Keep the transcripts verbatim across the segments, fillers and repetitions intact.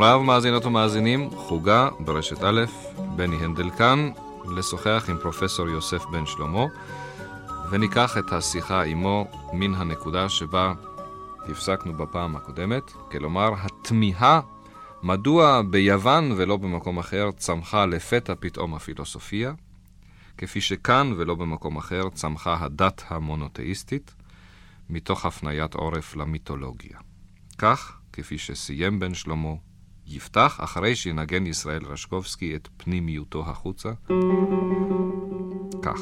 שלום רב, מאזינות ומאזינים, חוגה ברשת א', בני הנדל כאן, לשוחח עם פרופסור יוסף בן שלמה, וניקח את השיחה עמו מן הנקודה שבה הפסקנו בפעם הקודמת, כלומר, התמיהה מדוע ביוון ולא במקום אחר צמחה לפתע פתאום הפילוסופיה, כפי שכאן ולא במקום אחר צמחה הדת המונותאיסטית, מתוך הפניית עורף למיתולוגיה. כך, כפי שסיים בן שלמה, יפתח אחרי שינגן ישראל רשקובסקי את פנימיותו החוצה. כך.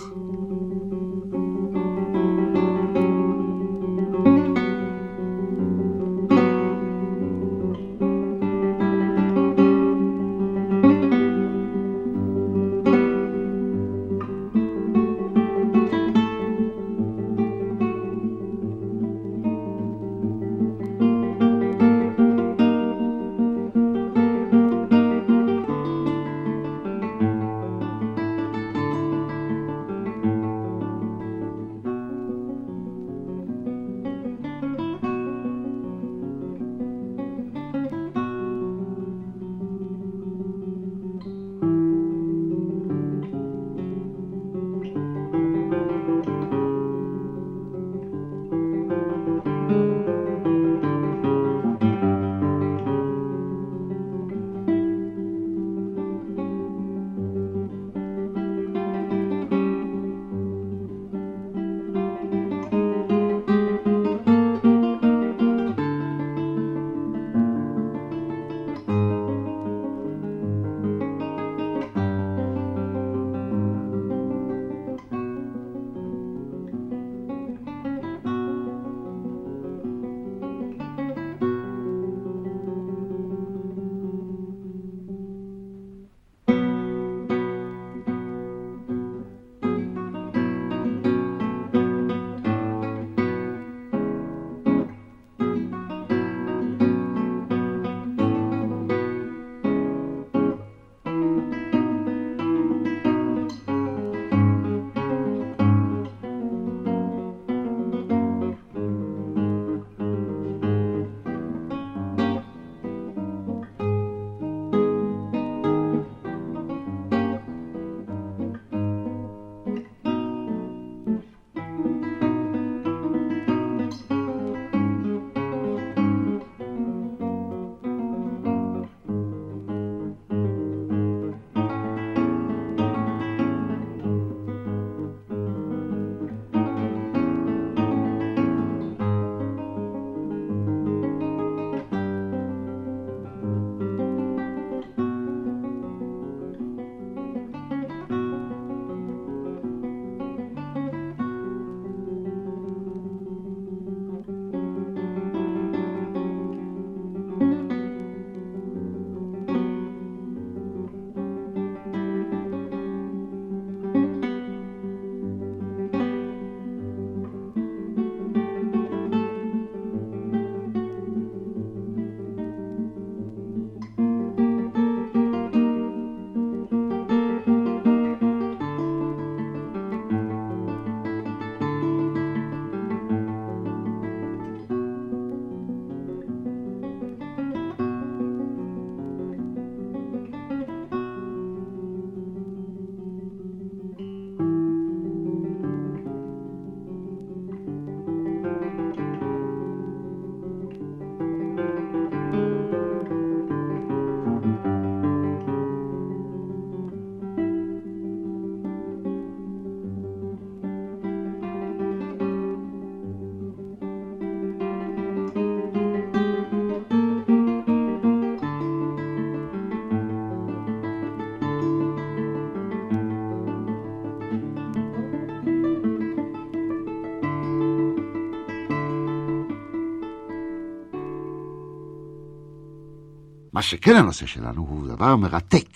מה שכן הנושא שלנו הוא דבר מרתק.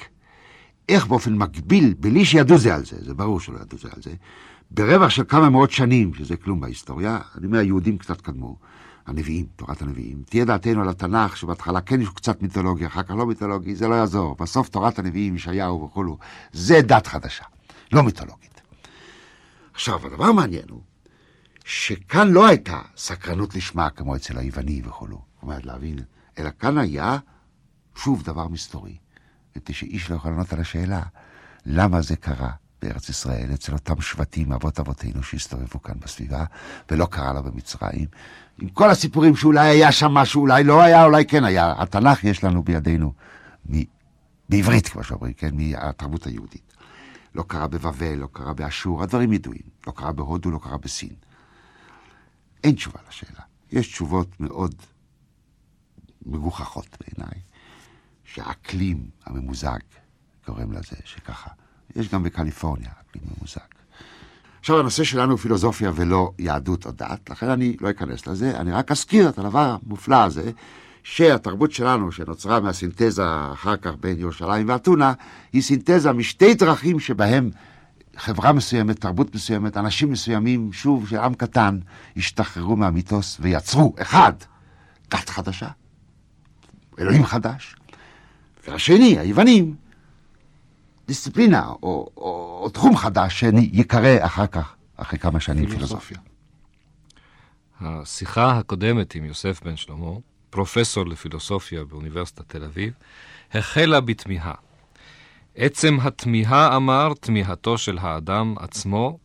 איך באופן מקביל, בלי שידעו זה על זה, זה ברור שלא ידעו זה על זה, ברווח של כמה מאות שנים, שזה כלום בהיסטוריה, אני אומר, היהודים קצת קדמו, הנביאים, תורת הנביאים, תהיה דעתנו על התנ"ך, שבהתחלה כן יש קצת מיתולוגיה, אחר כך לא מיתולוגיה, זה לא יעזור. בסוף תורת הנביאים, ישעיהו וכולו, זה דת חדשה, לא מיתולוגית. עכשיו, הדבר המעניין הוא, שכאן לא הייתה סקרנות לשמה כמו אצל היווני וכולו, כלומר, להבין, אלא כאן היה שוב דבר מסתורי, מפני שאיש לא יכול לענות על השאלה למה זה קרה בארץ ישראל אצל אותם שבטים אבות אבותינו שהסתובבו כאן בסביבה, ולא קרה לו במצרים, עם כל הסיפורים שאולי היה שם משהו, אולי לא היה, אולי כן היה. התנ"ך יש לנו בידינו מ... בעברית כמו שאומרים, כן, מהתרבות היהודית. לא קרה בבבל, לא קרה באשור, הדברים ידועים. לא קרה בהודו, לא קרה בסין. אין תשובה לשאלה. יש תשובות מאוד מגוחכות בעיניי, שהאקלים הממוזג גורם לזה שככה. יש גם בקליפורניה אקלים ממוזג. עכשיו, הנושא שלנו הוא פילוסופיה ולא יהדות או דת, לכן אני לא אכנס לזה, אני רק אזכיר את הדבר המופלא הזה, שהתרבות שלנו שנוצרה מהסינתזה אחר כך בין ירושלים ואתונה, היא סינתזה משתי דרכים שבהם חברה מסוימת, תרבות מסוימת, אנשים מסוימים, שוב של עם קטן, השתחררו מהמיתוס ויצרו, אחד, דת חדשה, אלוהים חדש, והשני, היוונים, דיסציפלינה או, או, או תחום חדש שיקרא אחר כך, אחרי כמה שנים פילוסופיה. השיחה הקודמת עם יוסף בן שלמה, פרופסור לפילוסופיה באוניברסיטת תל אביב, החלה בתמיהה. עצם התמיהה, אמר, תמיהתו של האדם עצמו,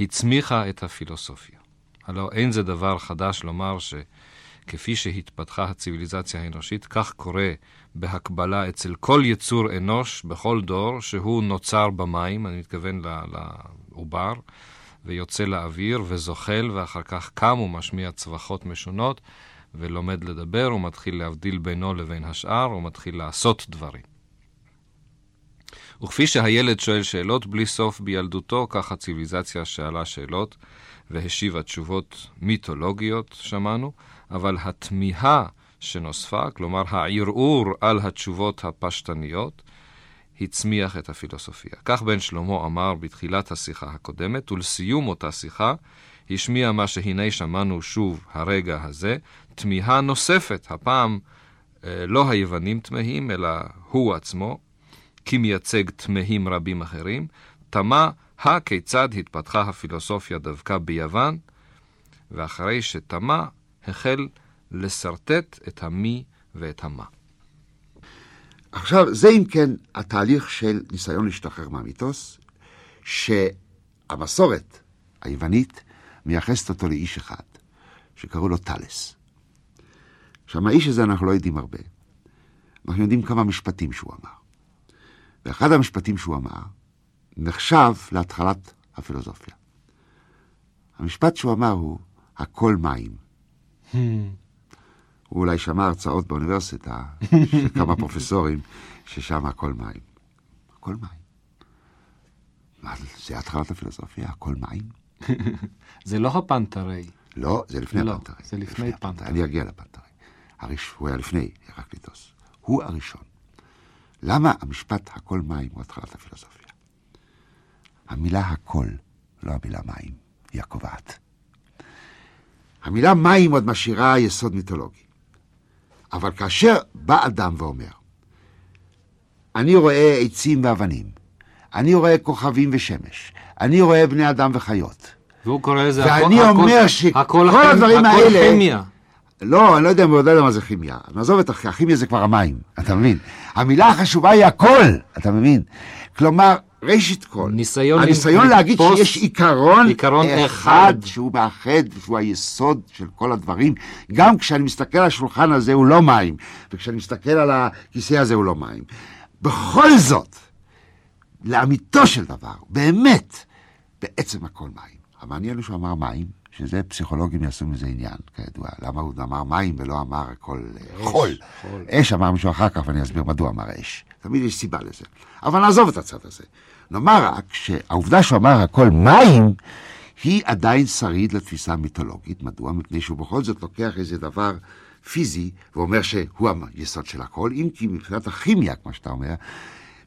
הצמיחה את הפילוסופיה. הלא אין זה דבר חדש לומר שכפי שהתפתחה הציביליזציה האנושית, כך קורה בהקבלה אצל כל יצור אנוש בכל דור, שהוא נוצר במים, אני מתכוון לעובר, ויוצא לאוויר וזוחל, ואחר כך קם ומשמיע צווחות משונות, ולומד לדבר, הוא מתחיל להבדיל בינו לבין השאר, הוא מתחיל לעשות דברים. וכפי שהילד שואל שאלות בלי סוף בילדותו, כך הציביליזציה שאלה שאלות והשיבה תשובות מיתולוגיות, שמענו, אבל התמיהה שנוספה, כלומר הערעור על התשובות הפשטניות, הצמיח את הפילוסופיה. כך בן שלמה אמר בתחילת השיחה הקודמת, ולסיום אותה שיחה, השמיע מה שהנה שמענו שוב הרגע הזה, תמיהה נוספת, הפעם לא היוונים תמהים, אלא הוא עצמו, כי מייצג תמהים רבים אחרים, תמה הכיצד התפתחה הפילוסופיה דווקא ביוון, ואחרי שתמה החל לסרטט את המי ואת המה. עכשיו, זה אם כן התהליך של ניסיון להשתחרר מהמיתוס, שהמסורת היוונית מייחסת אותו לאיש אחד, שקראו לו תאלס. עכשיו, מהאיש הזה אנחנו לא יודעים הרבה. אנחנו יודעים כמה משפטים שהוא אמר. ואחד המשפטים שהוא אמר, נחשב להתחלת הפילוסופיה. המשפט שהוא אמר הוא, הכל מים. Hmm. הוא אולי שמע הרצאות באוניברסיטה, של כמה פרופסורים, ששם הכל מים. הכל מים. מה זה? זה התחלת הפילוסופיה, הכל מים? זה לא הפנטרי. לא, זה לפני הפנטרי. זה לפני פנטרי. אני אגיע לפנטרי. הוא היה לפני הרקליטוס. הוא הראשון. למה המשפט הכל מים הוא התחלת הפילוסופיה? המילה הכל, לא המילה מים, היא הקובעת. המילה מים עוד משאירה יסוד מיתולוגי. אבל כאשר בא אדם ואומר, אני רואה עצים ואבנים, אני רואה כוכבים ושמש, אני רואה בני אדם וחיות. והוא קורא לזה ואני הכל, אומר הכל, שכל הכל הדברים הכל האלה... הכל כימיה. לא, אני לא יודע, אני יודע מה זה כימיה. נעזוב את הכימיה, זה כבר המים, אתה מבין? המילה החשובה היא הכל, אתה מבין? כלומר, ראשית כל, ניסיון הניסיון להגיד שיש עיקרון, עיקרון אחד, אחד שהוא מאחד, שהוא היסוד של כל הדברים. גם כשאני מסתכל על השולחן הזה הוא לא מים, וכשאני מסתכל על הכיסא הזה הוא לא מים. בכל זאת, לאמיתו של דבר, באמת, בעצם הכל מים. המעניין הוא שהוא אמר מים, שזה פסיכולוגים יעשו מזה עניין, כידוע. למה הוא אמר מים ולא אמר הכל חול? אש אמר מישהו אחר כך, ואני אסביר מדוע אמר אש. תמיד יש סיבה לזה. אבל נעזוב את הצד הזה. נאמר רק שהעובדה שהוא אמר הכל מים, היא עדיין שריד לתפיסה המיתולוגית. מדוע? מפני שהוא בכל זאת לוקח איזה דבר פיזי, ואומר שהוא היסוד של הכל, אם כי מבחינת הכימיה, כמו שאתה אומר,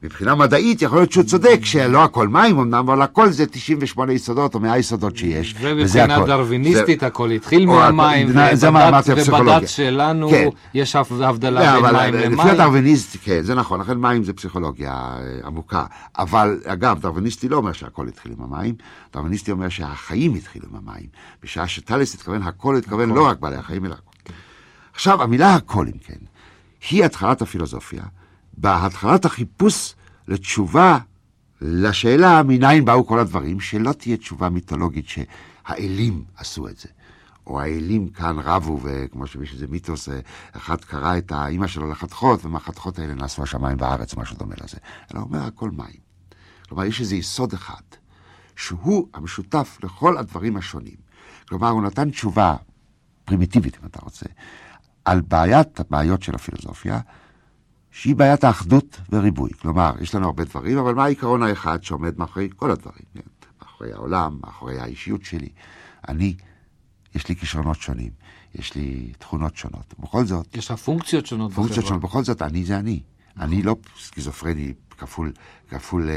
מבחינה מדעית יכול להיות שהוא צודק, שלא הכל מים אמנם, אבל הכל זה תשעים ושמונה יסודות או מאה יסודות שיש. ובבחינה דרוויניסטית הכל התחיל מהמים, ובדת שלנו יש הבדלה בין מים למים. לפני דרוויניסט, כן, זה נכון, לכן מים זה פסיכולוגיה עמוקה. אבל אגב, דרוויניסטי לא אומר שהכל התחיל עם המים, דרוויניסטי אומר שהחיים התחילו עם המים. בשעה שתאלס התכוון, הכל התכוון לא רק בעלי החיים, אלא הכל. עכשיו, המילה הכל, אם כן, היא התחלת הפילוסופיה, בהתחלת החיפוש לתשובה לשאלה מניין באו כל הדברים, שלא תהיה תשובה מיתולוגית שהאלים עשו את זה. או האלים כאן רבו, וכמו שבשביל זה מיתוס, אחד קרא את האמא שלו לחתכות, ומהחתכות האלה נעשו השמיים בארץ, משהו דומה לזה. אלא אומר הכל מים. כלומר, יש איזה יסוד אחד, שהוא המשותף לכל הדברים השונים. כלומר, הוא נתן תשובה פרימיטיבית, אם אתה רוצה, על בעיית הבעיות של הפילוסופיה, שהיא בעיית האחדות וריבוי. כלומר, יש לנו הרבה דברים, אבל מה העיקרון האחד שעומד מאחורי כל הדברים? מאחורי העולם, מאחורי האישיות שלי. אני, יש לי כישרונות שונים, יש לי תכונות שונות. בכל זאת... יש הפונקציות שונות. פונקציות שונות. בכל זאת, אני זה אני. אני לא סקיזופרני כפול, כפול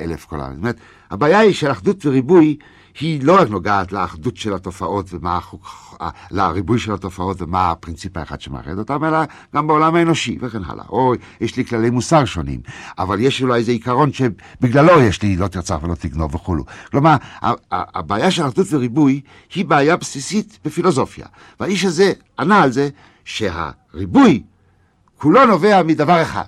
אלף כל הזמן. זאת אומרת, הבעיה היא של אחדות וריבוי, היא לא רק נוגעת לאחדות של התופעות ומה לריבוי של התופעות ומה הפרינציפ האחד שמאחד אותם, אלא גם בעולם האנושי וכן הלאה. או יש לי כללי מוסר שונים, אבל יש אולי איזה עיקרון שבגללו יש לי לא תרצח ולא תגנוב וכולו. כלומר, הבעיה של אחדות וריבוי היא בעיה בסיסית בפילוסופיה. והאיש הזה ענה על זה שהריבוי כולו נובע מדבר אחד.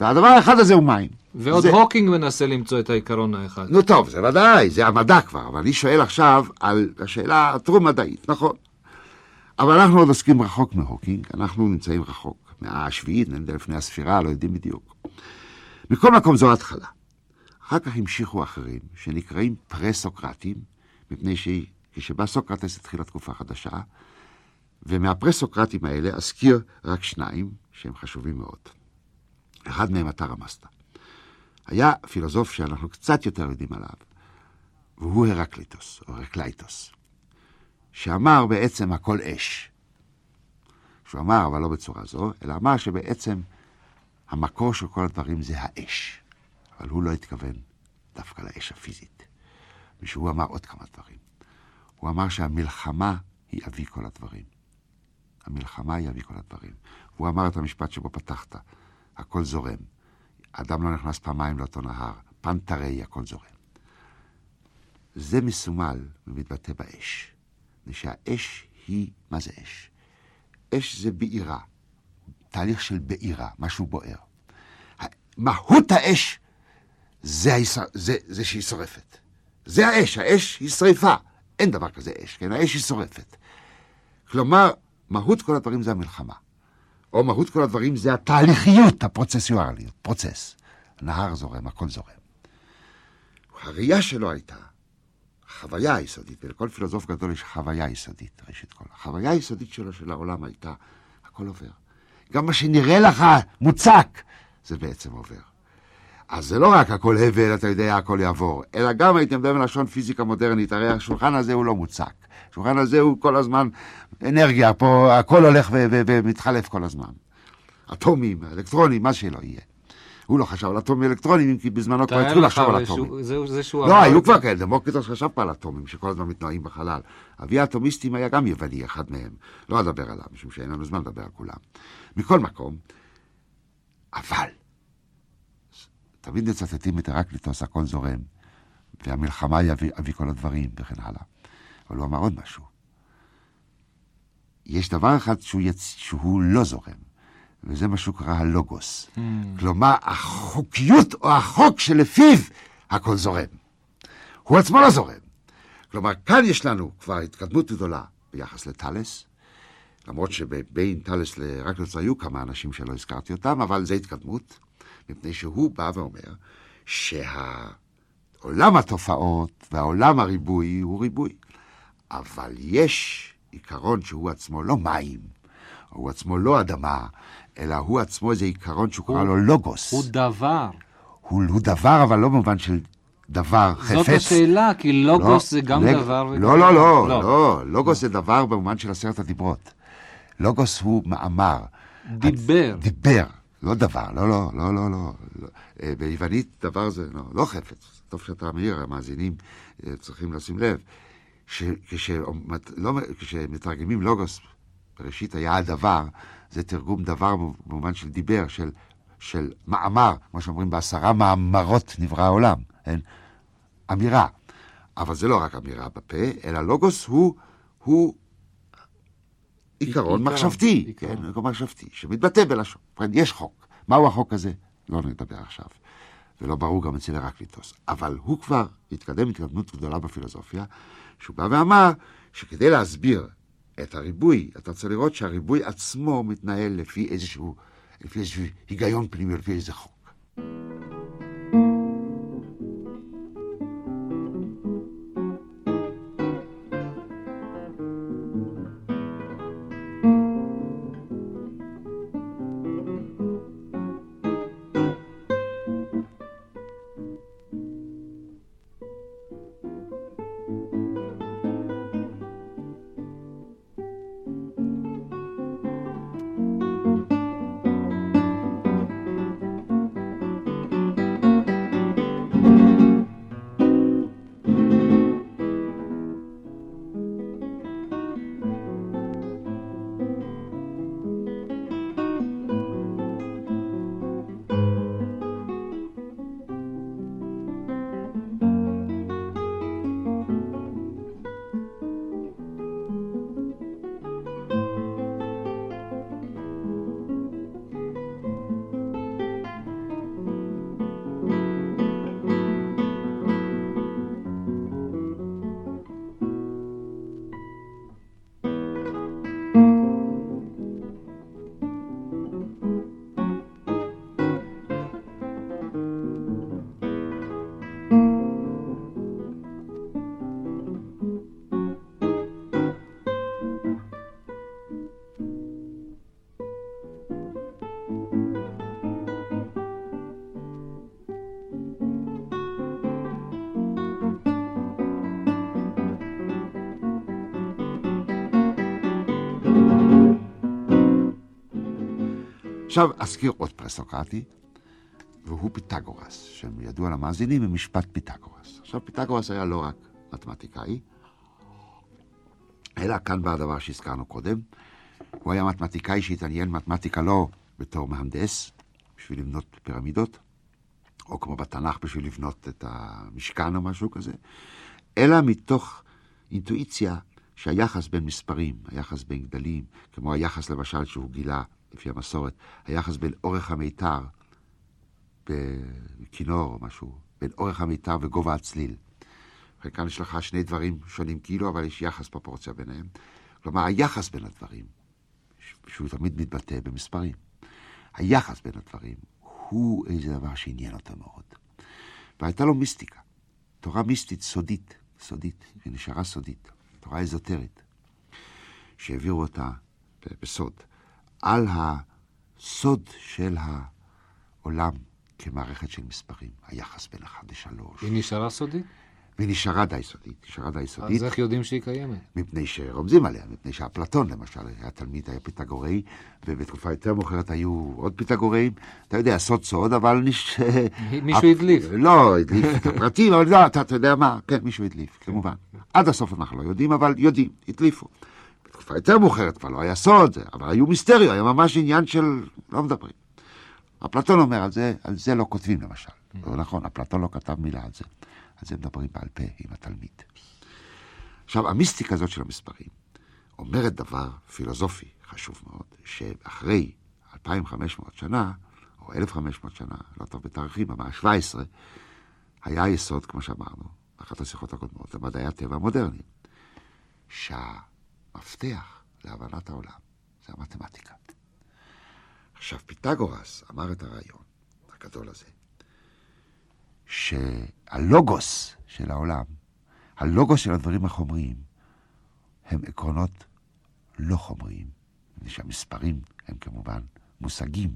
והדבר האחד הזה הוא מים. ועוד זה... הוקינג מנסה למצוא את העיקרון האחד. נו טוב, זה ודאי, זה המדע כבר, אבל אני שואל עכשיו על השאלה הטרום-מדעית, נכון. אבל אנחנו עוד עוסקים רחוק מהוקינג, אנחנו נמצאים רחוק, מהמאה השביעית, נדמה לפני הספירה, לא יודעים בדיוק. מכל מקום זו התחלה. אחר כך המשיכו אחרים, שנקראים פרה-סוקרטים, מפני שכשבא סוקרטס התחילה תקופה חדשה, ומהפרה-סוקרטים האלה אזכיר רק שניים, שהם חשובים מאוד. אחד מהם אתה רמסת. היה פילוסוף שאנחנו קצת יותר יודעים עליו, והוא הרקליטוס, או הרקליטוס, שאמר בעצם הכל אש. שהוא אמר, אבל לא בצורה זו, אלא אמר שבעצם המקור של כל הדברים זה האש. אבל הוא לא התכוון דווקא לאש הפיזית. ושהוא אמר עוד כמה דברים. הוא אמר שהמלחמה היא אבי כל הדברים. המלחמה היא אבי כל הדברים. הוא אמר את המשפט שבו פתחת, הכל זורם. אדם לא נכנס פעמיים לאותו נהר, פנטרי, הכל זורם. זה מסומל ומתבטא באש. ושהאש היא, מה זה אש? אש זה בעירה, תהליך של בעירה, משהו בוער. מהות האש זה, זה, זה שהיא שורפת. זה האש, האש היא שריפה. אין דבר כזה אש, כן? האש היא שורפת. כלומר, מהות כל הדברים זה המלחמה. או מהות כל הדברים זה התהליכיות, הפרוצסיואליות, פרוצס. הנהר זורם, הכל זורם. הראייה שלו הייתה חוויה היסודית, ולכל פילוסוף גדול יש חוויה יסודית, ראשית כל. החוויה היסודית שלו של העולם הייתה, הכל עובר. גם מה שנראה לך מוצק, זה בעצם עובר. אז זה לא רק הכל הבל, אתה יודע, הכל יעבור, אלא גם הייתם מדברים בלשון פיזיקה מודרנית, הרי השולחן הזה הוא לא מוצק. השולחן הזה הוא כל הזמן אנרגיה, פה הכל הולך ומתחלף כל הזמן. אטומים, אלקטרונים, מה שלא יהיה. הוא לא חשב על אטומים אלקטרונים, כי בזמנו כבר התחילו לחשוב על אטומים. לא, היו כבר כאלה, דמוקריטוס חשב פה על אטומים, שכל הזמן מתנועים בחלל. אבי האטומיסטים היה גם יווני, אחד מהם. לא אדבר עליו, משום שאין לנו זמן לדבר על כולם. מכל מקום, אבל תמיד נצטטים את הרקליטוס, הכל זורם, והמלחמה היא אבי, אבי כל הדברים, וכן הלאה. אבל הוא אמר עוד משהו. יש דבר אחד שהוא, יצ... שהוא לא זורם, וזה מה שהוא קרא הלוגוס. Mm. כלומר, החוקיות או החוק שלפיו הכל זורם. הוא עצמו לא זורם. כלומר, כאן יש לנו כבר התקדמות גדולה ביחס לתאלס, למרות שבין תאלס לרקליטוס היו כמה אנשים שלא הזכרתי אותם, אבל זה התקדמות. מפני שהוא בא ואומר שהעולם התופעות והעולם הריבוי הוא ריבוי. אבל יש עיקרון שהוא עצמו לא מים, הוא עצמו לא אדמה, אלא הוא עצמו איזה עיקרון שהוא קרא לו לוגוס. הוא דבר. הוא, הוא דבר, אבל לא במובן של דבר חפץ. זאת השאלה, כי לוגוס לא, זה גם לג... דבר. לא, וגם... לא, לא, לא, לא, לא. לוגוס לא. זה דבר במובן של עשרת הדיברות. לוגוס הוא מאמר. דיבר. הד... דיבר. לא דבר, לא, לא, לא, לא, לא. ביוונית דבר זה לא, לא חפץ. טוב שאתה מהיר, המאזינים צריכים לשים לב. כשמתרגמים לוגוס, ראשית היה הדבר, זה תרגום דבר במובן של דיבר, של, של מאמר, כמו שאומרים, בעשרה מאמרות נברא העולם. אין? אמירה. אבל זה לא רק אמירה בפה, אלא לוגוס הוא, הוא עיקרון מחשבתי, כן, עיקרון מחשבתי, שמתבטא בלשון. יש חוק. מהו החוק הזה? לא נדבר עכשיו. ולא ברור גם אצל הרקליטוס. אבל הוא כבר התקדם התקדמות גדולה בפילוסופיה, שהוא בא ואמר שכדי להסביר את הריבוי, אתה צריך לראות שהריבוי עצמו מתנהל לפי איזשהו, לפי איזשהו היגיון פנימי, לפי איזה חוק. עכשיו אזכיר עוד פרסוקרטי, והוא פיתגורס, שידוע למאזינים ממשפט פיתגורס. עכשיו פיתגורס היה לא רק מתמטיקאי, אלא כאן בא הדבר שהזכרנו קודם, הוא היה מתמטיקאי שהתעניין מתמטיקה לא בתור מהנדס, בשביל לבנות פירמידות, או כמו בתנ"ך בשביל לבנות את המשכן או משהו כזה, אלא מתוך אינטואיציה שהיחס בין מספרים, היחס בין גדלים, כמו היחס למשל שהוא גילה, לפי המסורת, היחס בין אורך המיתר בכינור או משהו, בין אורך המיתר וגובה הצליל. וכאן יש לך שני דברים שונים כאילו, אבל יש יחס פרופורציה ביניהם. כלומר, היחס בין הדברים, שהוא תמיד מתבטא במספרים, היחס בין הדברים הוא איזה דבר שעניין אותו מאוד. והייתה לו מיסטיקה, תורה מיסטית סודית, סודית, ונשארה סודית, תורה אזוטרית, שהעבירו אותה בסוד. על הסוד של העולם כמערכת של מספרים, היחס בין אחד לשלוש. היא נשארה סודית? והיא נשארה די סודית, נשארה די סודית. אז איך יודעים שהיא קיימת? מפני שרומזים עליה, מפני שאפלטון למשל, התלמיד היה פיתגורי, ובתקופה יותר מאוחרת היו עוד פיתגוראים, אתה יודע, סוד סוד, אבל נש... מישהו הדליף. לא, הדליף את הפרטים, אבל לא, אתה יודע מה, כן, מישהו הדליף, כמובן. עד הסוף אנחנו לא יודעים, אבל יודעים, הדליפו. כבר יותר מאוחרת, כבר לא היה סוד, אבל היו מיסטריו, היה ממש עניין של... לא מדברים. אפלטון אומר, על זה, על זה לא כותבים למשל. Mm-hmm. לא נכון, אפלטון לא כתב מילה על זה. על זה מדברים בעל פה עם התלמיד. עכשיו, המיסטיקה הזאת של המספרים אומרת דבר פילוסופי חשוב מאוד, שאחרי אלפיים וחמש מאות שנה, או אלף וחמש מאות שנה, לא טוב בתאריכים, המאה ה-שבע עשרה, היה יסוד, כמו שאמרנו, אחת השיחות הקודמות, למדעי הטבע המודרניים, שה... מפתח להבנת העולם, זה המתמטיקה. עכשיו, פיתגורס אמר את הרעיון הגדול הזה, שהלוגוס של העולם, הלוגוס של הדברים החומריים, הם עקרונות לא חומריים. שהמספרים הם כמובן מושגים,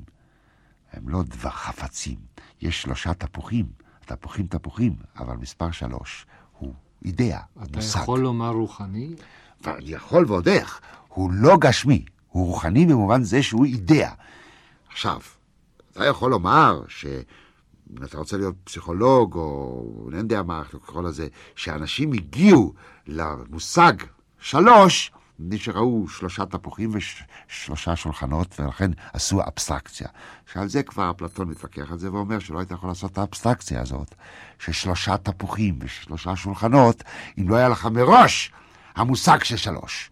הם לא דבר חפצים. יש שלושה תפוחים, תפוחים תפוחים, אבל מספר שלוש הוא אידאה, הוא מושג. אתה יכול לומר רוחני? ואני יכול ועוד איך, הוא לא גשמי, הוא רוחני במובן זה שהוא אידאה. עכשיו, אתה יכול לומר שאם אתה רוצה להיות פסיכולוג או אין יודע מה, כל הזה, שאנשים הגיעו למושג שלוש, נשראו שלושה תפוחים ושלושה שולחנות, ולכן עשו אבסטרקציה. שעל זה כבר אפלטון מתווכח על זה ואומר שלא היית יכול לעשות את האבסטרקציה הזאת, ששלושה תפוחים ושלושה שולחנות, אם לא היה לך מראש, המושג של שלוש.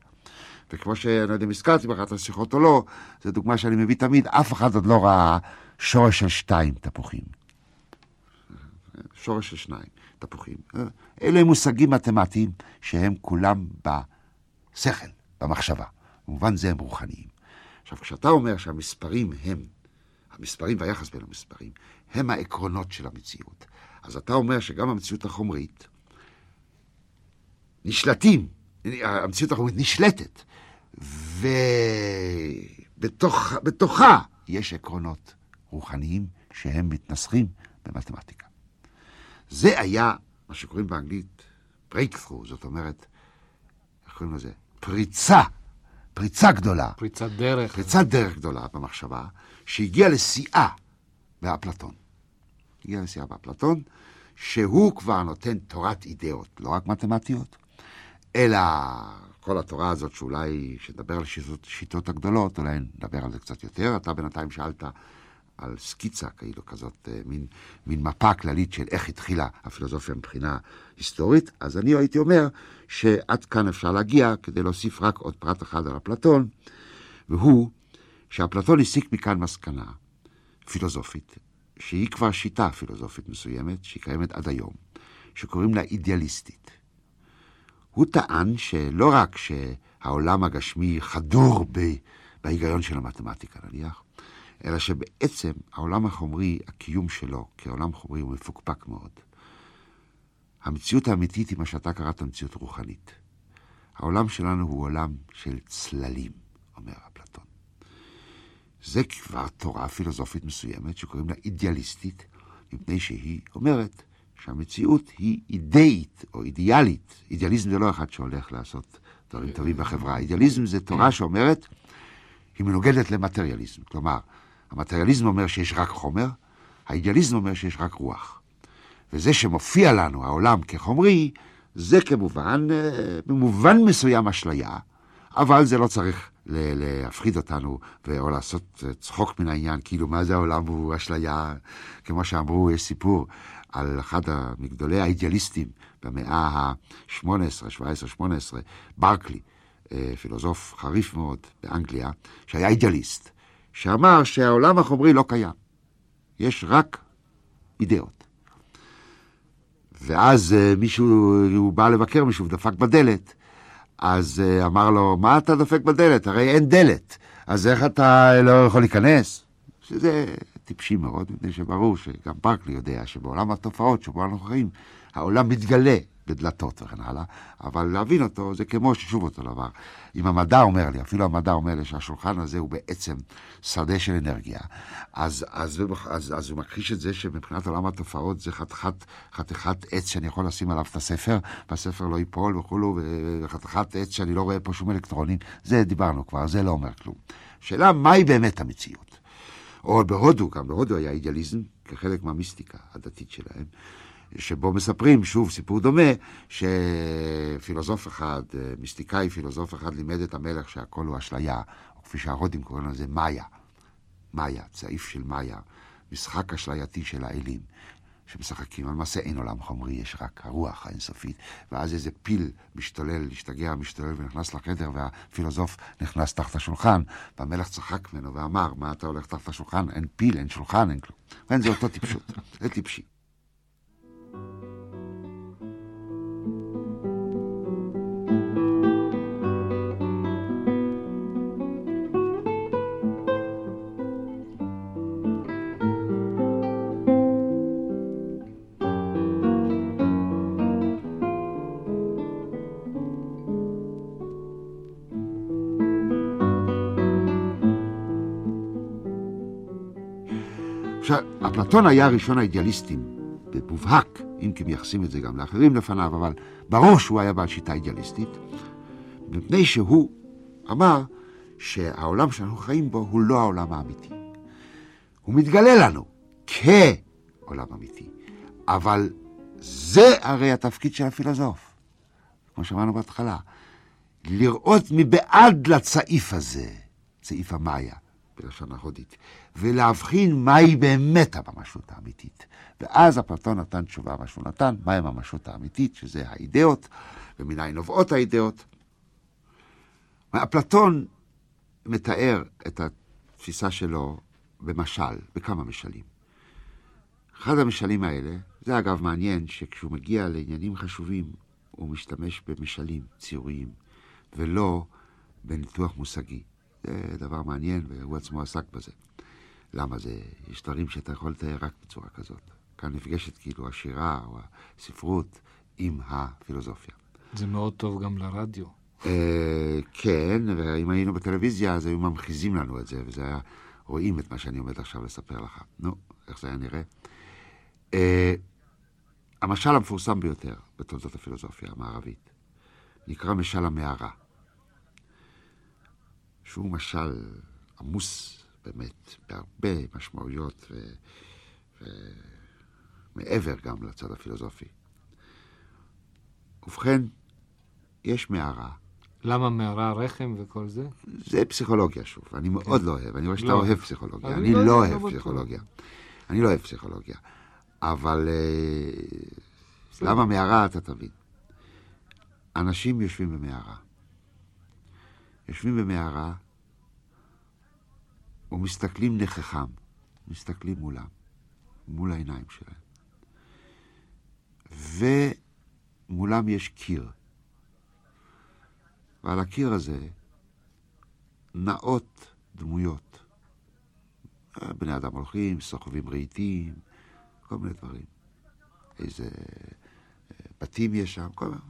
וכמו שאני יודע אם הזכרתי באחת השיחות או לא, זו דוגמה שאני מביא תמיד, אף אחד עוד לא ראה שורש של שתיים תפוחים. שורש של שניים תפוחים. אלה מושגים מתמטיים שהם כולם בשכל, במחשבה. במובן זה הם רוחניים. עכשיו, כשאתה אומר שהמספרים הם, המספרים והיחס בין המספרים, הם העקרונות של המציאות. אז אתה אומר שגם המציאות החומרית נשלטים, המציאות החומרית נשלטת, ובתוכה בתוך, יש עקרונות רוחניים שהם מתנסחים במתמטיקה. זה היה מה שקוראים באנגלית breakthrough, זאת אומרת, איך קוראים לזה? פריצה, פריצה גדולה. פריצת דרך. פריצת דרך גדולה במחשבה, שהגיעה לשיאה באפלטון. הגיעה לשיאה באפלטון, שהוא כבר נותן תורת אידאות, לא רק מתמטיות, אלא כל התורה הזאת שאולי, שנדבר על שיטות, שיטות הגדולות, אולי נדבר על זה קצת יותר. אתה בינתיים שאלת על סקיצה, כאילו כזאת, מין, מין מפה כללית של איך התחילה הפילוסופיה מבחינה היסטורית. אז אני הייתי אומר שעד כאן אפשר להגיע, כדי להוסיף רק עוד פרט אחד על אפלטון, והוא שאפלטון הסיק מכאן מסקנה פילוסופית, שהיא כבר שיטה פילוסופית מסוימת, שהיא קיימת עד היום, שקוראים לה אידיאליסטית. הוא טען שלא רק שהעולם הגשמי חדור ב- בהיגיון של המתמטיקה, נניח, אלא שבעצם העולם החומרי, הקיום שלו כעולם חומרי הוא מפוקפק מאוד. המציאות האמיתית היא מה שאתה קראת המציאות רוחנית. העולם שלנו הוא עולם של צללים, אומר אפלטון. זה כבר תורה פילוסופית מסוימת שקוראים לה אידיאליסטית, מפני שהיא אומרת שהמציאות היא אידאית או אידיאלית. אידיאליזם זה לא אחד שהולך לעשות דברים טובים בחברה. אידיאליזם זה תורה שאומרת, היא מנוגדת למטריאליזם. כלומר, המטריאליזם אומר שיש רק חומר, האידיאליזם אומר שיש רק רוח. וזה שמופיע לנו, העולם כחומרי, זה כמובן, במובן מסוים אשליה, אבל זה לא צריך להפחיד אותנו, או לעשות צחוק מן העניין, כאילו מה זה העולם הוא אשליה, כמו שאמרו, יש סיפור על אחד מגדולי האידיאליסטים במאה ה-שמונה עשרה, שבע עשרה שמונה עשרה, ברקלי, פילוסוף חריף מאוד באנגליה, שהיה אידיאליסט, שאמר שהעולם החומרי לא קיים. יש רק אידאות. ואז מישהו, הוא בא לבקר מישהו, דפק בדלת, אז אמר לו, מה אתה דפק בדלת? הרי אין דלת. אז איך אתה לא יכול להיכנס? שזה טיפשי מאוד, מפני שברור שגם ברקלי יודע שבעולם התופעות שבו אנחנו חיים, העולם מתגלה בדלתות וכן הלאה, אבל להבין אותו זה כמו ששוב אותו דבר. אם המדע אומר לי, אפילו המדע אומר לי שהשולחן הזה הוא בעצם שדה של אנרגיה, אז, אז, אז, אז הוא מכחיש את זה שמבחינת עולם התופעות זה חתיכת, חתיכת עץ שאני יכול לשים עליו את הספר, והספר לא ייפול וכולו, וחתיכת עץ שאני לא רואה פה שום אלקטרונים, זה דיברנו כבר, זה לא אומר כלום. שאלה, מהי באמת המציאות? או בהודו, גם בהודו היה אידיאליזם כחלק מהמיסטיקה הדתית שלהם, שבו מספרים, שוב, סיפור דומה, שפילוסוף אחד, מיסטיקאי, פילוסוף אחד לימד את המלך שהכל הוא אשליה, או כפי שההודים קוראים לזה מאיה, מאיה, צעיף של מאיה, משחק אשלייתי של האלים, שמשחקים, למעשה אין עולם חומרי, יש רק הרוח האינסופית, ואז איזה פיל משתולל, השתגע, משתולל ונכנס לחדר, והפילוסוף נכנס תחת השולחן, והמלך צחק ממנו ואמר, מה אתה הולך תחת השולחן? אין פיל, אין שולחן, אין כלום. ואין, זה אותו טיפשות, זה טיפשי. אפלטון היה ראשון האידיאליסטים, במובהק, אם כי מייחסים את זה גם לאחרים לפניו, אבל בראש הוא היה בעל שיטה אידיאליסטית, מפני שהוא אמר שהעולם שאנחנו חיים בו הוא לא העולם האמיתי. הוא מתגלה לנו כעולם אמיתי, אבל זה הרי התפקיד של הפילוסוף, כמו שאמרנו בהתחלה, לראות מבעד לצעיף הזה, צעיף המאיה, בלשון ההודית, ולהבחין מהי באמת הממשות האמיתית. ואז אפלטון נתן תשובה מה שהוא נתן, מהי הממשות האמיתית, שזה האידאות, ומניין נובעות האידאות. אפלטון מתאר את התפיסה שלו במשל, בכמה משלים. אחד המשלים האלה, זה אגב מעניין שכשהוא מגיע לעניינים חשובים, הוא משתמש במשלים ציוריים, ולא בניתוח מושגי. זה דבר מעניין, והוא עצמו עסק בזה. למה זה? יש דברים שאתה יכול לתאר רק בצורה כזאת. כאן נפגשת כאילו השירה או הספרות עם הפילוסופיה. זה מאוד טוב גם לרדיו. כן, ואם היינו בטלוויזיה, אז היו ממחיזים לנו את זה, וזה היה, רואים את מה שאני עומד עכשיו לספר לך. נו, איך זה היה נראה? המשל המפורסם ביותר בתולדות הפילוסופיה המערבית נקרא משל המערה, שהוא משל עמוס באמת בהרבה משמעויות ומעבר גם לצד הפילוסופי. ובכן, יש מערה. למה מערה, רחם וכל זה? זה פסיכולוגיה שוב, אני מאוד לא אוהב, אני רואה שאתה אוהב פסיכולוגיה, אני לא אוהב פסיכולוגיה. אני לא אוהב פסיכולוגיה. אבל למה מערה אתה תבין? אנשים יושבים במערה. יושבים במערה ומסתכלים נכחם, מסתכלים מולם, מול העיניים שלהם. ומולם יש קיר. ועל הקיר הזה נעות דמויות. בני אדם הולכים, סוחבים רהיטים, כל מיני דברים. איזה בתים יש שם, כל מיני.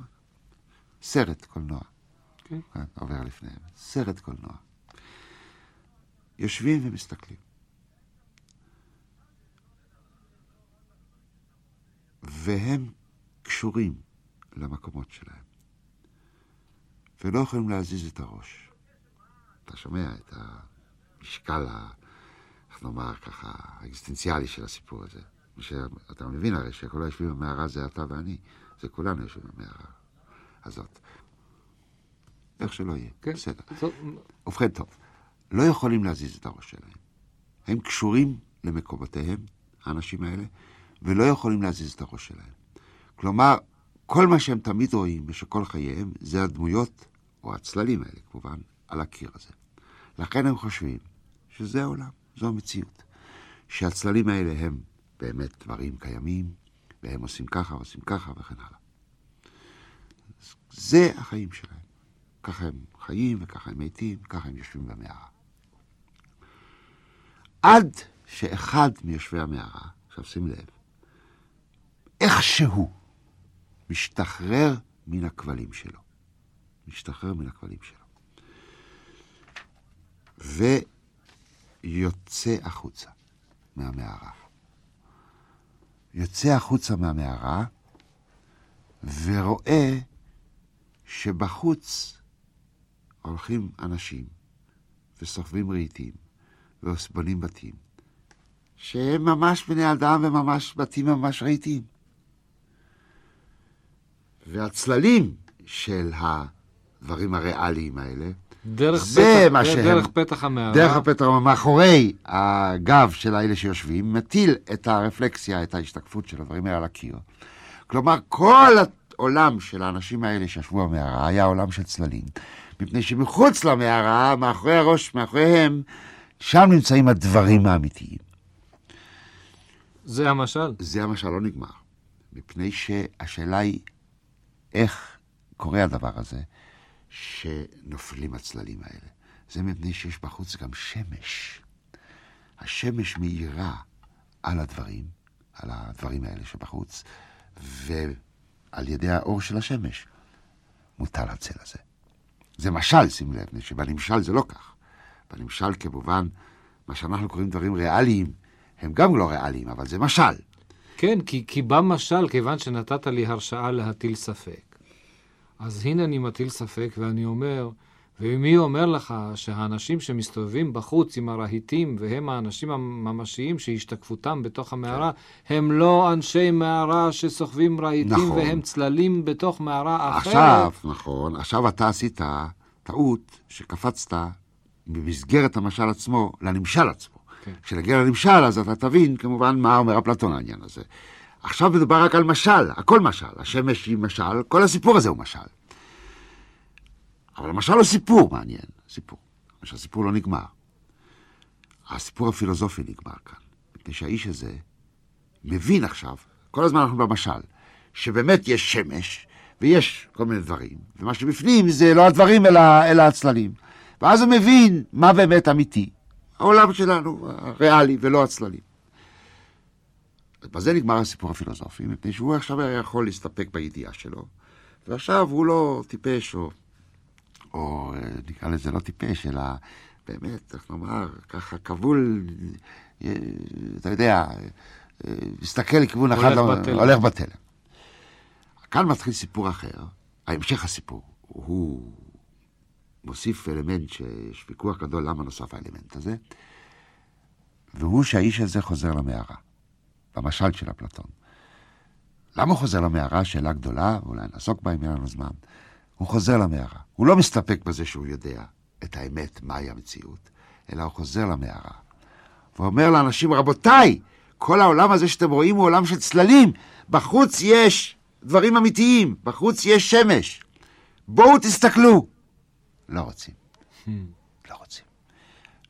סרט קולנוע. כן. Okay. עובר לפניהם. סרט קולנוע. יושבים ומסתכלים. והם קשורים למקומות שלהם. ולא יכולים להזיז את הראש. אתה שומע את המשקל, איך נאמר ככה, האקזיסטנציאלי של הסיפור הזה. אתה מבין הרי שכולם יושבים במערה זה אתה ואני, זה כולנו יושבים במערה הזאת. איך שלא יהיה, בסדר. ובכן טוב, לא יכולים להזיז את הראש שלהם. הם קשורים למקומותיהם, האנשים האלה, ולא יכולים להזיז את הראש שלהם. כלומר, כל מה שהם תמיד רואים בשכל חייהם, זה הדמויות או הצללים האלה, כמובן, על הקיר הזה. לכן הם חושבים שזה העולם, זו המציאות. שהצללים האלה הם באמת דברים קיימים, והם עושים ככה ועושים ככה וכן הלאה. זה החיים שלהם. ככה הם חיים וככה הם מתים, ככה הם יושבים במערה. עד שאחד מיושבי המערה, עכשיו שים לב, איכשהו משתחרר מן הכבלים שלו. משתחרר מן הכבלים שלו. ויוצא החוצה מהמערה. יוצא החוצה מהמערה ורואה שבחוץ הולכים אנשים וסוחבים רהיטים ובונים בתים שהם ממש בני אדם וממש בתים ממש רהיטים. והצללים של הדברים הריאליים האלה דרך זה פתח, מה שהם דרך פתח המערה, דרך הפתח מאחורי הגב של האלה שיושבים מטיל את הרפלקסיה, את ההשתקפות של הדברים האלה על הקיר. כלומר כל העולם של האנשים האלה שישבו במערה היה עולם של צללים, מפני שמחוץ למערה, מאחורי הראש, מאחוריהם, שם נמצאים הדברים האמיתיים. זה המשל? זה המשל, לא נגמר. מפני שהשאלה היא איך קורה הדבר הזה שנופלים הצללים האלה. זה מפני שיש בחוץ גם שמש. השמש מאירה על הדברים, על הדברים האלה שבחוץ, ועל ידי האור של השמש מוטל הצל הזה. זה משל, שים לב, שבנמשל זה לא כך. בנמשל כמובן, מה שאנחנו קוראים דברים ריאליים, הם גם לא ריאליים, אבל זה משל. כן, כי, כי במשל, כיוון שנתת לי הרשאה להטיל ספק, אז הנה אני מטיל ספק ואני אומר, ומי אומר לך שהאנשים שמסתובבים בחוץ עם הרהיטים, והם האנשים הממשיים שהשתקפותם בתוך המערה, כן. הם לא אנשי מערה שסוחבים רהיטים, נכון. והם צללים בתוך מערה אחרת. עכשיו, נכון, עכשיו אתה עשית טעות שקפצת במסגרת המשל עצמו לנמשל עצמו. כן. כשנגיע לנמשל, אז אתה תבין כמובן מה אומר אפלטון העניין הזה. עכשיו מדובר רק על משל, הכל משל, השמש היא משל, כל הסיפור הזה הוא משל. אבל למשל הסיפור מעניין, סיפור. למשל הסיפור לא נגמר. הסיפור הפילוסופי נגמר כאן. מפני שהאיש הזה מבין עכשיו, כל הזמן אנחנו במשל, שבאמת יש שמש, ויש כל מיני דברים, ומה שבפנים זה לא הדברים אלא, אלא הצללים. ואז הוא מבין מה באמת אמיתי. העולם שלנו, הריאלי ולא הצללים. בזה נגמר הסיפור הפילוסופי, מפני שהוא עכשיו היה יכול להסתפק בידיעה שלו, ועכשיו הוא לא טיפש, או, או נקרא לזה לא טיפש, אלא באמת, אנחנו נאמר, ככה כבול, אתה יודע, מסתכל לכיוון אחד, הולך בתלם. כאן מתחיל סיפור אחר, ההמשך הסיפור, הוא מוסיף אלמנט שיש ויכוח גדול, למה נוסף האלמנט הזה, והוא שהאיש הזה חוזר למערה. במשל של אפלטון. למה הוא חוזר למערה? שאלה גדולה, ואולי נעסוק בה אם יהיה לנו זמן. הוא חוזר למערה. הוא לא מסתפק בזה שהוא יודע את האמת, מהי המציאות, אלא הוא חוזר למערה. ואומר לאנשים, רבותיי, כל העולם הזה שאתם רואים הוא עולם של צללים. בחוץ יש דברים אמיתיים, בחוץ יש שמש. בואו תסתכלו. לא רוצים. לא רוצים.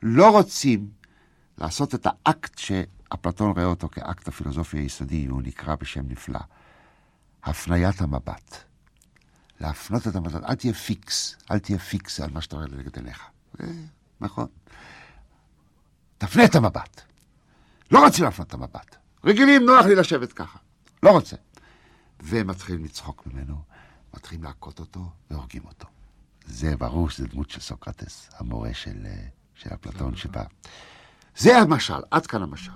לא רוצים לעשות את האקט ש... אפלטון ראה אותו כאקט הפילוסופי היסודי, הוא נקרא בשם נפלא. הפניית המבט. להפנות את המבט, אל תהיה פיקס, אל תהיה פיקס על מה שאתה רואה לנגד עיניך. נכון. תפנה את המבט. לא רוצים להפנות את המבט. רגילים, נוח לי לשבת ככה. לא רוצה. ומתחילים לצחוק ממנו, מתחילים להכות אותו, והורגים אותו. זה ברור שזה דמות של סוקרטס, המורה של, של אפלטון שבא. זה המשל, עד כאן המשל.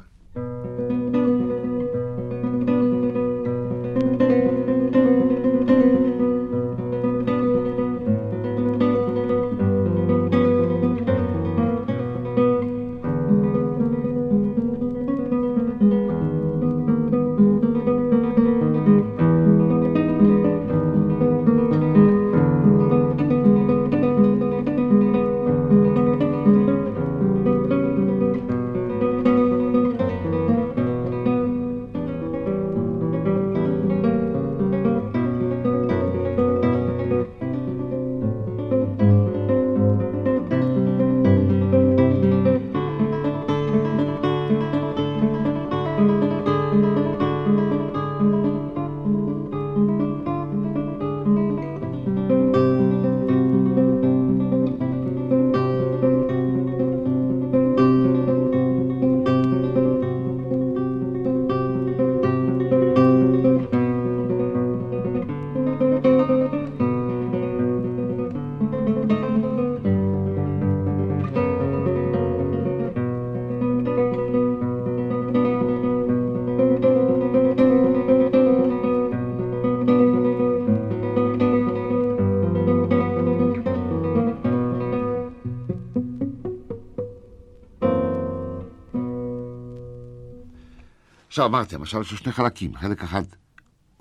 עכשיו אמרתי, המשל יש שני חלקים, חלק אחד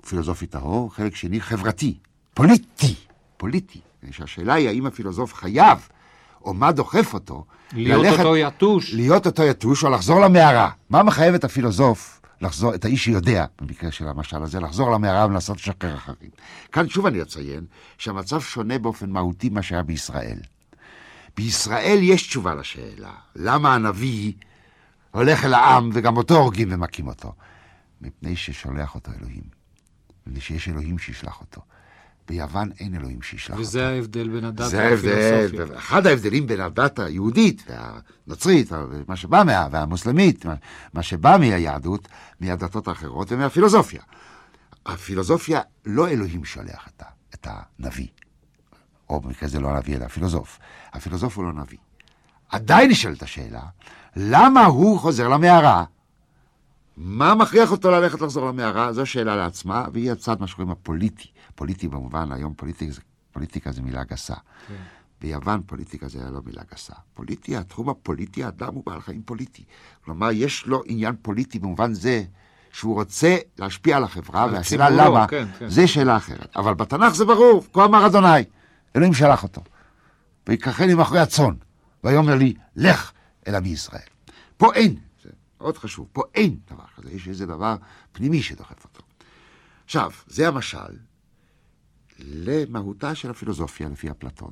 פילוסופי טהור, חלק שני חברתי, פוליטי, פוליטי. שהשאלה היא האם הפילוסוף חייב, או מה דוחף אותו, להיות ללכת, אותו יתוש. להיות אותו יתוש או לחזור למערה. מה מחייב את הפילוסוף, לחזור, את האיש שיודע, במקרה של המשל הזה, לחזור למערה ולנסות לשחרר אחרים. כאן שוב אני אציין שהמצב שונה באופן מהותי מה שהיה בישראל. בישראל יש תשובה לשאלה, למה הנביא... הולך אל העם, וגם אותו הורגים ומקים אותו. מפני ששולח אותו אלוהים. מפני שיש אלוהים שישלח אותו. ביוון אין אלוהים שישלח אותו. וזה ההבדל בין הדת והפילוסופיה. אחד ההבדלים בין הדת היהודית והנוצרית, מה שבא מה, והמוסלמית, מה שבא מהיהדות, מהדתות האחרות ומהפילוסופיה. הפילוסופיה לא אלוהים שולח את הנביא. או במקרה זה לא הנביא, אלא הפילוסוף. הפילוסוף הוא לא נביא. עדיין נשאלת השאלה, למה הוא חוזר למערה? מה מכריח אותו ללכת לחזור למערה? זו שאלה לעצמה, והיא הצד מה שקוראים הפוליטי. פוליטי במובן, היום פוליטיק, פוליטיקה זה מילה גסה. כן. ביוון פוליטיקה זה היה לא מילה גסה. פוליטי, התחום הפוליטי, האדם הוא בעל חיים פוליטי. כלומר, יש לו עניין פוליטי במובן זה שהוא רוצה להשפיע על החברה, והשאלה למה, כן, כן. זה שאלה אחרת. אבל בתנ"ך זה ברור, כה אמר אדוני, אלוהים שלח אותו. ויקחני מאחורי הצאן. והיום אומר לי, לך אל עמי ישראל. פה אין, זה עוד חשוב, פה אין דבר כזה, יש איזה דבר פנימי שדוחף אותו. עכשיו, זה המשל למהותה של הפילוסופיה לפי אפלטון.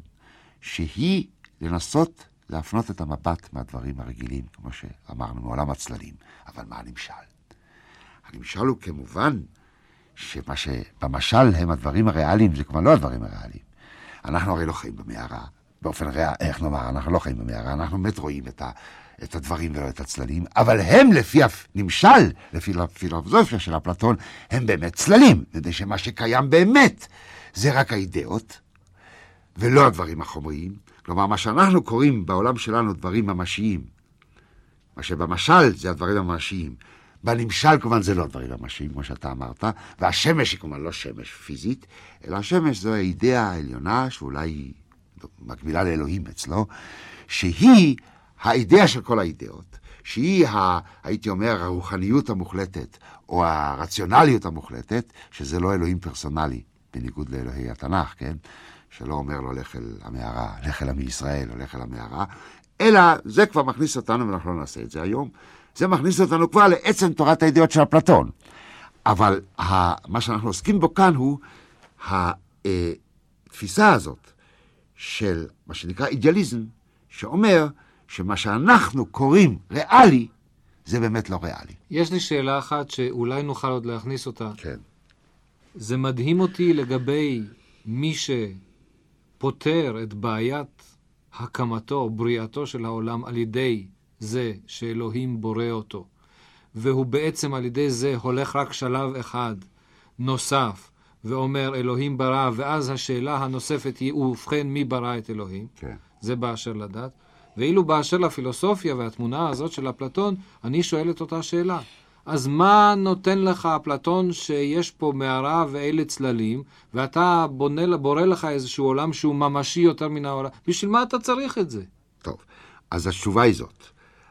שהיא לנסות להפנות את המבט מהדברים הרגילים, כמו שאמרנו, מעולם הצללים. אבל מה הנמשל? הנמשל הוא כמובן שמה שבמשל הם הדברים הריאליים, זה כבר לא הדברים הריאליים. אנחנו הרי לא חיים במערה. באופן ריאלי, איך נאמר, אנחנו לא חיים במערה, אנחנו באמת רואים את, ה, את הדברים ולא את הצללים, אבל הם לפי הנמשל, לפי הפילוסופיה של אפלטון, הם באמת צללים, כדי שמה שקיים באמת זה רק האידאות, ולא הדברים החומריים. כלומר, מה שאנחנו קוראים בעולם שלנו דברים ממשיים, מה שבמשל זה הדברים הממשיים, בנמשל כמובן זה לא דברים ממשיים, כמו שאתה אמרת, והשמש היא כמובן לא שמש פיזית, אלא השמש זו האידאה העליונה, שאולי היא מקבילה לאלוהים אצלו, שהיא האידאה של כל האידאות, שהיא, ה, הייתי אומר, הרוחניות המוחלטת, או הרציונליות המוחלטת, שזה לא אלוהים פרסונלי, בניגוד לאלוהי התנ"ך, כן? שלא אומר לו לך אל המערה, לך אל עמי ישראל, או לך אל המערה, אלא זה כבר מכניס אותנו, ואנחנו לא נעשה את זה היום, זה מכניס אותנו כבר לעצם תורת האידאות של אפלטון. אבל ה, מה שאנחנו עוסקים בו כאן הוא התפיסה הזאת, של מה שנקרא אידיאליזם, שאומר שמה שאנחנו קוראים ריאלי, זה באמת לא ריאלי. יש לי שאלה אחת שאולי נוכל עוד להכניס אותה. כן. זה מדהים אותי לגבי מי שפותר את בעיית הקמתו, בריאתו של העולם, על ידי זה שאלוהים בורא אותו. והוא בעצם על ידי זה הולך רק שלב אחד נוסף, ואומר אלוהים ברא, ואז השאלה הנוספת היא, ובכן מי ברא את אלוהים? כן. זה באשר לדת. ואילו באשר לפילוסופיה והתמונה הזאת של אפלטון, אני שואל את אותה שאלה. אז מה נותן לך אפלטון שיש פה מערה ואלה צללים, ואתה בונה, בורא לך איזשהו עולם שהוא ממשי יותר מן העולם? בשביל מה אתה צריך את זה? טוב, אז התשובה היא זאת.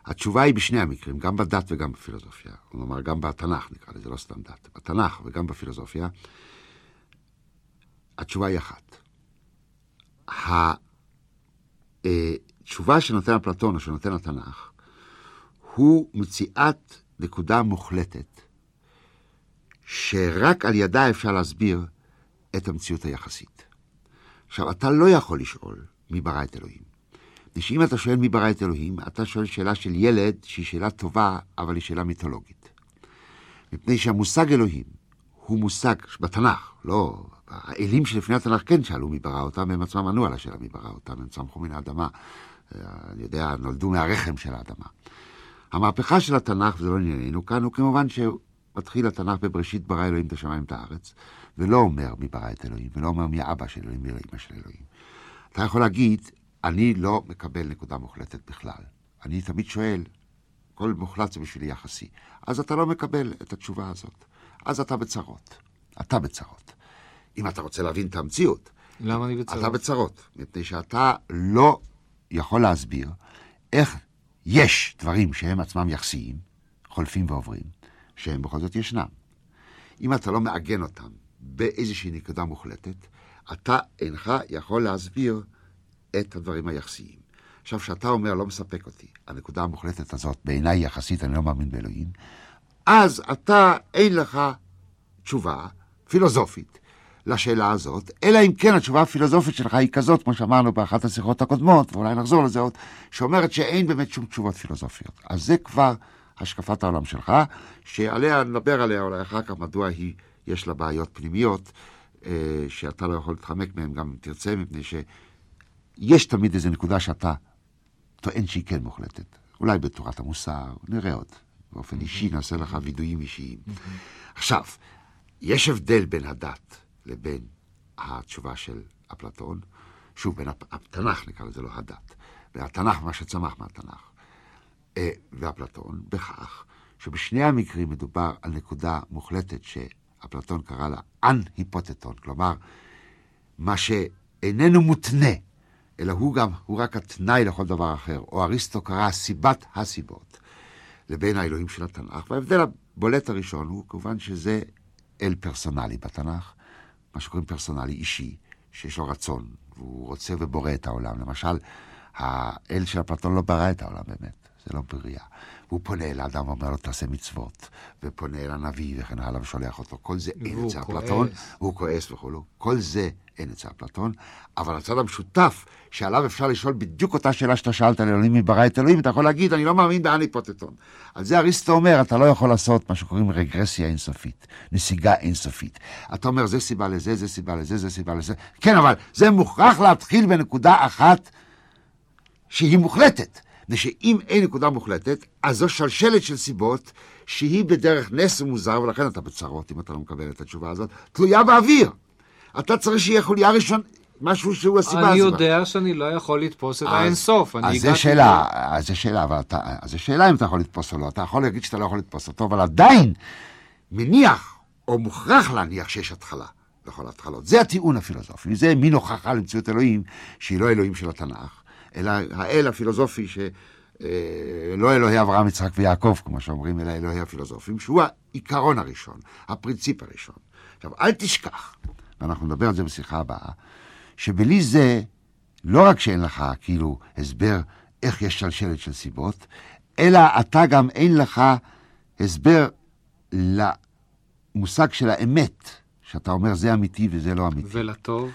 התשובה היא בשני המקרים, גם בדת וגם בפילוסופיה. כלומר, גם בתנ"ך נקרא לזה, לא סתם דת. בתנ"ך וגם בפילוסופיה, התשובה היא אחת. התשובה שנותן אפלטון או שנותן התנ"ך הוא מציאת נקודה מוחלטת שרק על ידה אפשר להסביר את המציאות היחסית. עכשיו, אתה לא יכול לשאול מי ברא את אלוהים. אם אתה שואל מי ברא את אלוהים, אתה שואל שאלה של ילד שהיא שאלה טובה, אבל היא שאלה מיתולוגית. מפני שהמושג אלוהים הוא מושג בתנ"ך, לא... האלים שלפני התנ"ך כן שאלו מי ברא אותם, הם עצמם ענו על השאלה מי ברא אותם, הם צמחו מן האדמה, אני יודע, נולדו מהרחם של האדמה. המהפכה של התנ"ך, וזה לא ענייננו כאן, הוא כמובן שמתחיל התנ"ך בבראשית ברא אלוהים את השמיים את הארץ, ולא אומר מי ברא את אלוהים, ולא אומר מי האבא של אלוהים, מי האמא של אלוהים. אתה יכול להגיד, אני לא מקבל נקודה מוחלטת בכלל. אני תמיד שואל, כל מוחלט זה בשבילי יחסי. אז אתה לא מקבל את התשובה הזאת. אז אתה בצרות. אתה בצרות. אם אתה רוצה להבין את המציאות. למה אני בצרות? אתה בצרות. מפני שאתה לא יכול להסביר איך יש דברים שהם עצמם יחסיים, חולפים ועוברים, שהם בכל זאת ישנם. אם אתה לא מעגן אותם באיזושהי נקודה מוחלטת, אתה אינך יכול להסביר את הדברים היחסיים. עכשיו, שאתה אומר, לא מספק אותי, הנקודה המוחלטת הזאת, בעיניי יחסית, אני לא מאמין באלוהים, אז אתה, אין לך תשובה פילוסופית לשאלה הזאת, אלא אם כן התשובה הפילוסופית שלך היא כזאת, כמו שאמרנו באחת השיחות הקודמות, ואולי נחזור לזה עוד, שאומרת שאין באמת שום תשובות פילוסופיות. אז זה כבר השקפת העולם שלך, שעליה נדבר עליה אולי אחר כך, מדוע היא, יש לה בעיות פנימיות, אה, שאתה לא יכול להתחמק מהן גם אם תרצה, מפני שיש תמיד איזו נקודה שאתה טוען שהיא כן מוחלטת. אולי בתורת המוסר, נראה עוד. באופן אישי נעשה לך וידועים אישיים. עכשיו, יש הבדל בין הדת לבין התשובה של אפלטון, שוב, בין התנ"ך נקרא לזה לא הדת, והתנ"ך מה שצמח מהתנ"ך, ואפלטון בכך שבשני המקרים מדובר על נקודה מוחלטת שאפלטון קרא לה אנהיפוטטון, כלומר, מה שאיננו מותנה, אלא הוא גם, הוא רק התנאי לכל דבר אחר, או אריסטו קרא סיבת הסיבות, לבין האלוהים של התנ"ך, וההבדל הבולט הראשון הוא כמובן שזה אל פרסונלי בתנ"ך, מה שקוראים פרסונלי אישי, שיש לו רצון, והוא רוצה ובורא את העולם. למשל, האל של אפלטון לא ברא את העולם באמת. זה לא בריאה. והוא פונה אל האדם ואומר לו, תעשה מצוות, ופונה אל הנביא וכן הלאה ושולח אותו. כל זה אין אצל אפלטון, הוא כועס וכולו. כל זה אין אצל אפלטון, אבל הצד המשותף שעליו אפשר לשאול בדיוק אותה שאלה שאתה שאלת על אלוהים מברא את אלוהים, אתה יכול להגיד, אני לא מאמין בהניפוטטון. על זה אריסטו אומר, אתה לא יכול לעשות מה שקוראים רגרסיה אינסופית, נסיגה אינסופית. אתה אומר, זה סיבה לזה, זה סיבה לזה, זה סיבה לזה. כן, אבל זה מוכרח להתחיל בנקודה אחת שהיא מוחלטת. ושאם אין נקודה מוחלטת, אז זו שלשלת של סיבות שהיא בדרך נס ומוזר, ולכן אתה בצרות אם אתה לא מקבל את התשובה הזאת, תלויה באוויר. אתה צריך שיהיה חוליה ראשון, משהו שהוא הסיבה הזאת. אני יודע שאני לא יכול לתפוס את האינסוף. אז זה שאלה, אז זה שאלה, אבל אתה, אז זה שאלה אם אתה יכול לתפוס או לא. אתה יכול להגיד שאתה לא יכול לתפוס אותו, אבל עדיין מניח או מוכרח להניח שיש התחלה. לכל התחלות. זה הטיעון הפילוסופי. זה מין הוכחה למציאות אלוהים שהיא לא אלוהים של התנ"ך. אלא האל הפילוסופי שלא אלוהי אברהם, יצחק ויעקב, כמו שאומרים, אלא אלוהי הפילוסופים, שהוא העיקרון הראשון, הפרינציפ הראשון. עכשיו, אל תשכח, ואנחנו נדבר על זה בשיחה הבאה, שבלי זה, לא רק שאין לך כאילו הסבר איך יש שלשלת של סיבות, אלא אתה גם אין לך הסבר למושג של האמת, שאתה אומר זה אמיתי וזה לא אמיתי. ולטוב.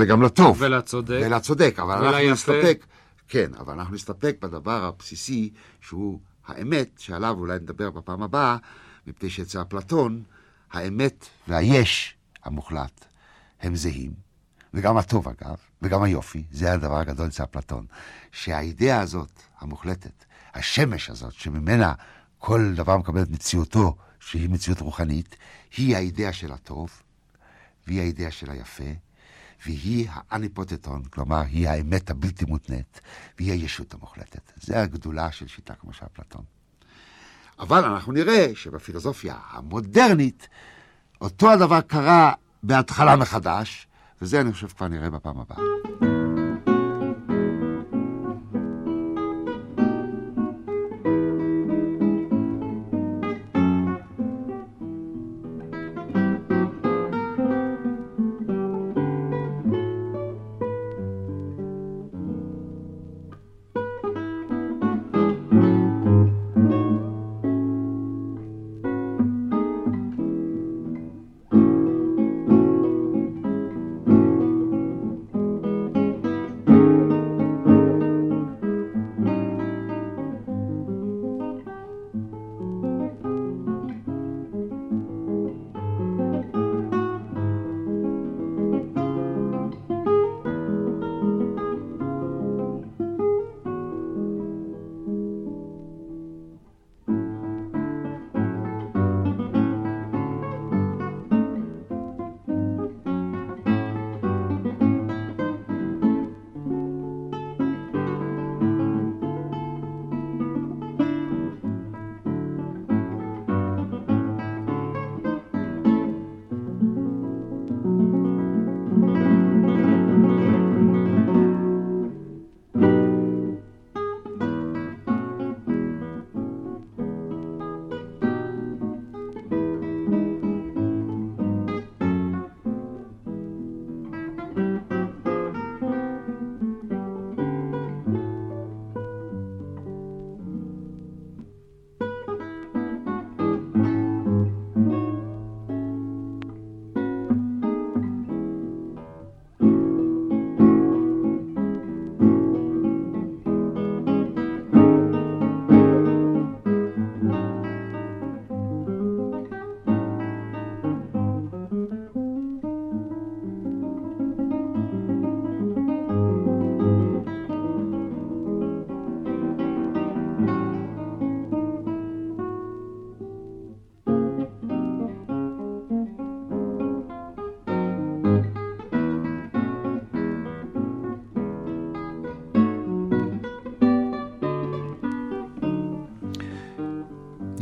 וגם לטוב. ולצודק. ולצודק, אבל אנחנו נסתפק. כן, אבל אנחנו נסתפק בדבר הבסיסי, שהוא האמת, שעליו אולי נדבר בפעם הבאה, מפני שאצל אפלטון, האמת והיש המוחלט הם זהים, וגם הטוב אגב, וגם היופי, זה הדבר הגדול אצל אפלטון, שהאידאה הזאת, המוחלטת, השמש הזאת, שממנה כל דבר מקבל את מציאותו, שהיא מציאות רוחנית, היא האידאה של הטוב, והיא האידאה של היפה, והיא האניפוטטון, כלומר, היא האמת הבלתי מותנית, והיא הישות המוחלטת. זה הגדולה של שיטה כמו של אפלטון. אבל אנחנו נראה שבפילוסופיה המודרנית, אותו הדבר קרה בהתחלה מחדש, וזה אני חושב כבר נראה בפעם הבאה.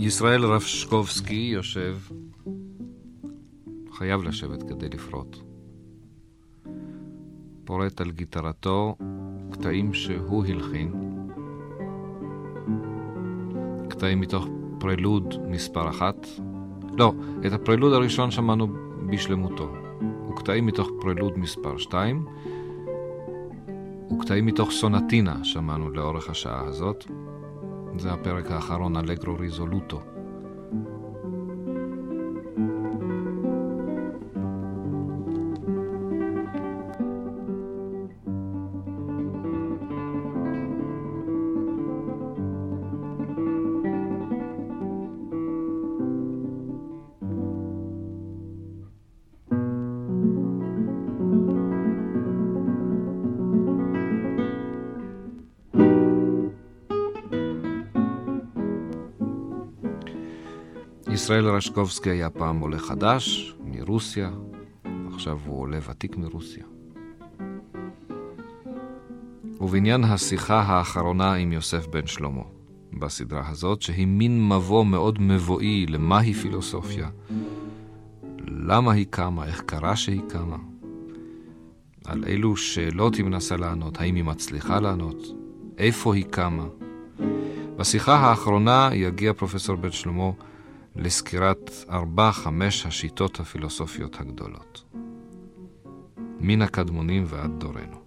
ישראל רשקובסקי יושב, חייב לשבת כדי לפרוט. פורט על גיטרתו קטעים שהוא הלחין, קטעים מתוך פרלוד מספר אחת. לא, את הפרלוד הראשון שמענו בשלמותו. וקטעים מתוך פרלוד מספר שתיים, וקטעים מתוך סונטינה שמענו לאורך השעה הזאת. זה הפרק האחרון, אלגרו ריזולוטו. ישראל רשקובסקי היה פעם עולה חדש מרוסיה, עכשיו הוא עולה ותיק מרוסיה. ובעניין השיחה האחרונה עם יוסף בן שלמה, בסדרה הזאת, שהיא מין מבוא מאוד מבואי למהי פילוסופיה, למה היא קמה, איך קרה שהיא קמה. על אילו שאלות היא מנסה לענות, האם היא מצליחה לענות, איפה היא קמה. בשיחה האחרונה יגיע פרופסור בן שלמה לסקירת ארבע חמש השיטות הפילוסופיות הגדולות מן הקדמונים ועד דורנו.